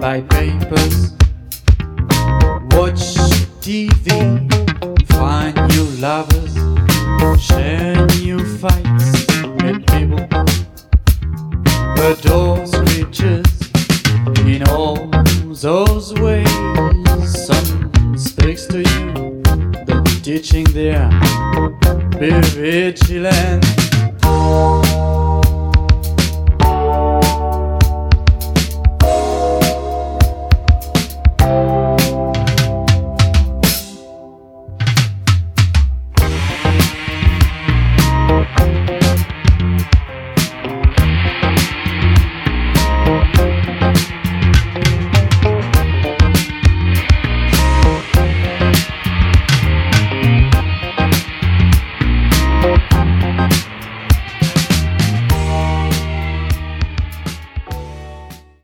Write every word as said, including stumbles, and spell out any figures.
buy papers, watch T V, find new lovers, share new fights with people, but those riches in all those ways. Some speaks to you, the teaching there, be vigilant.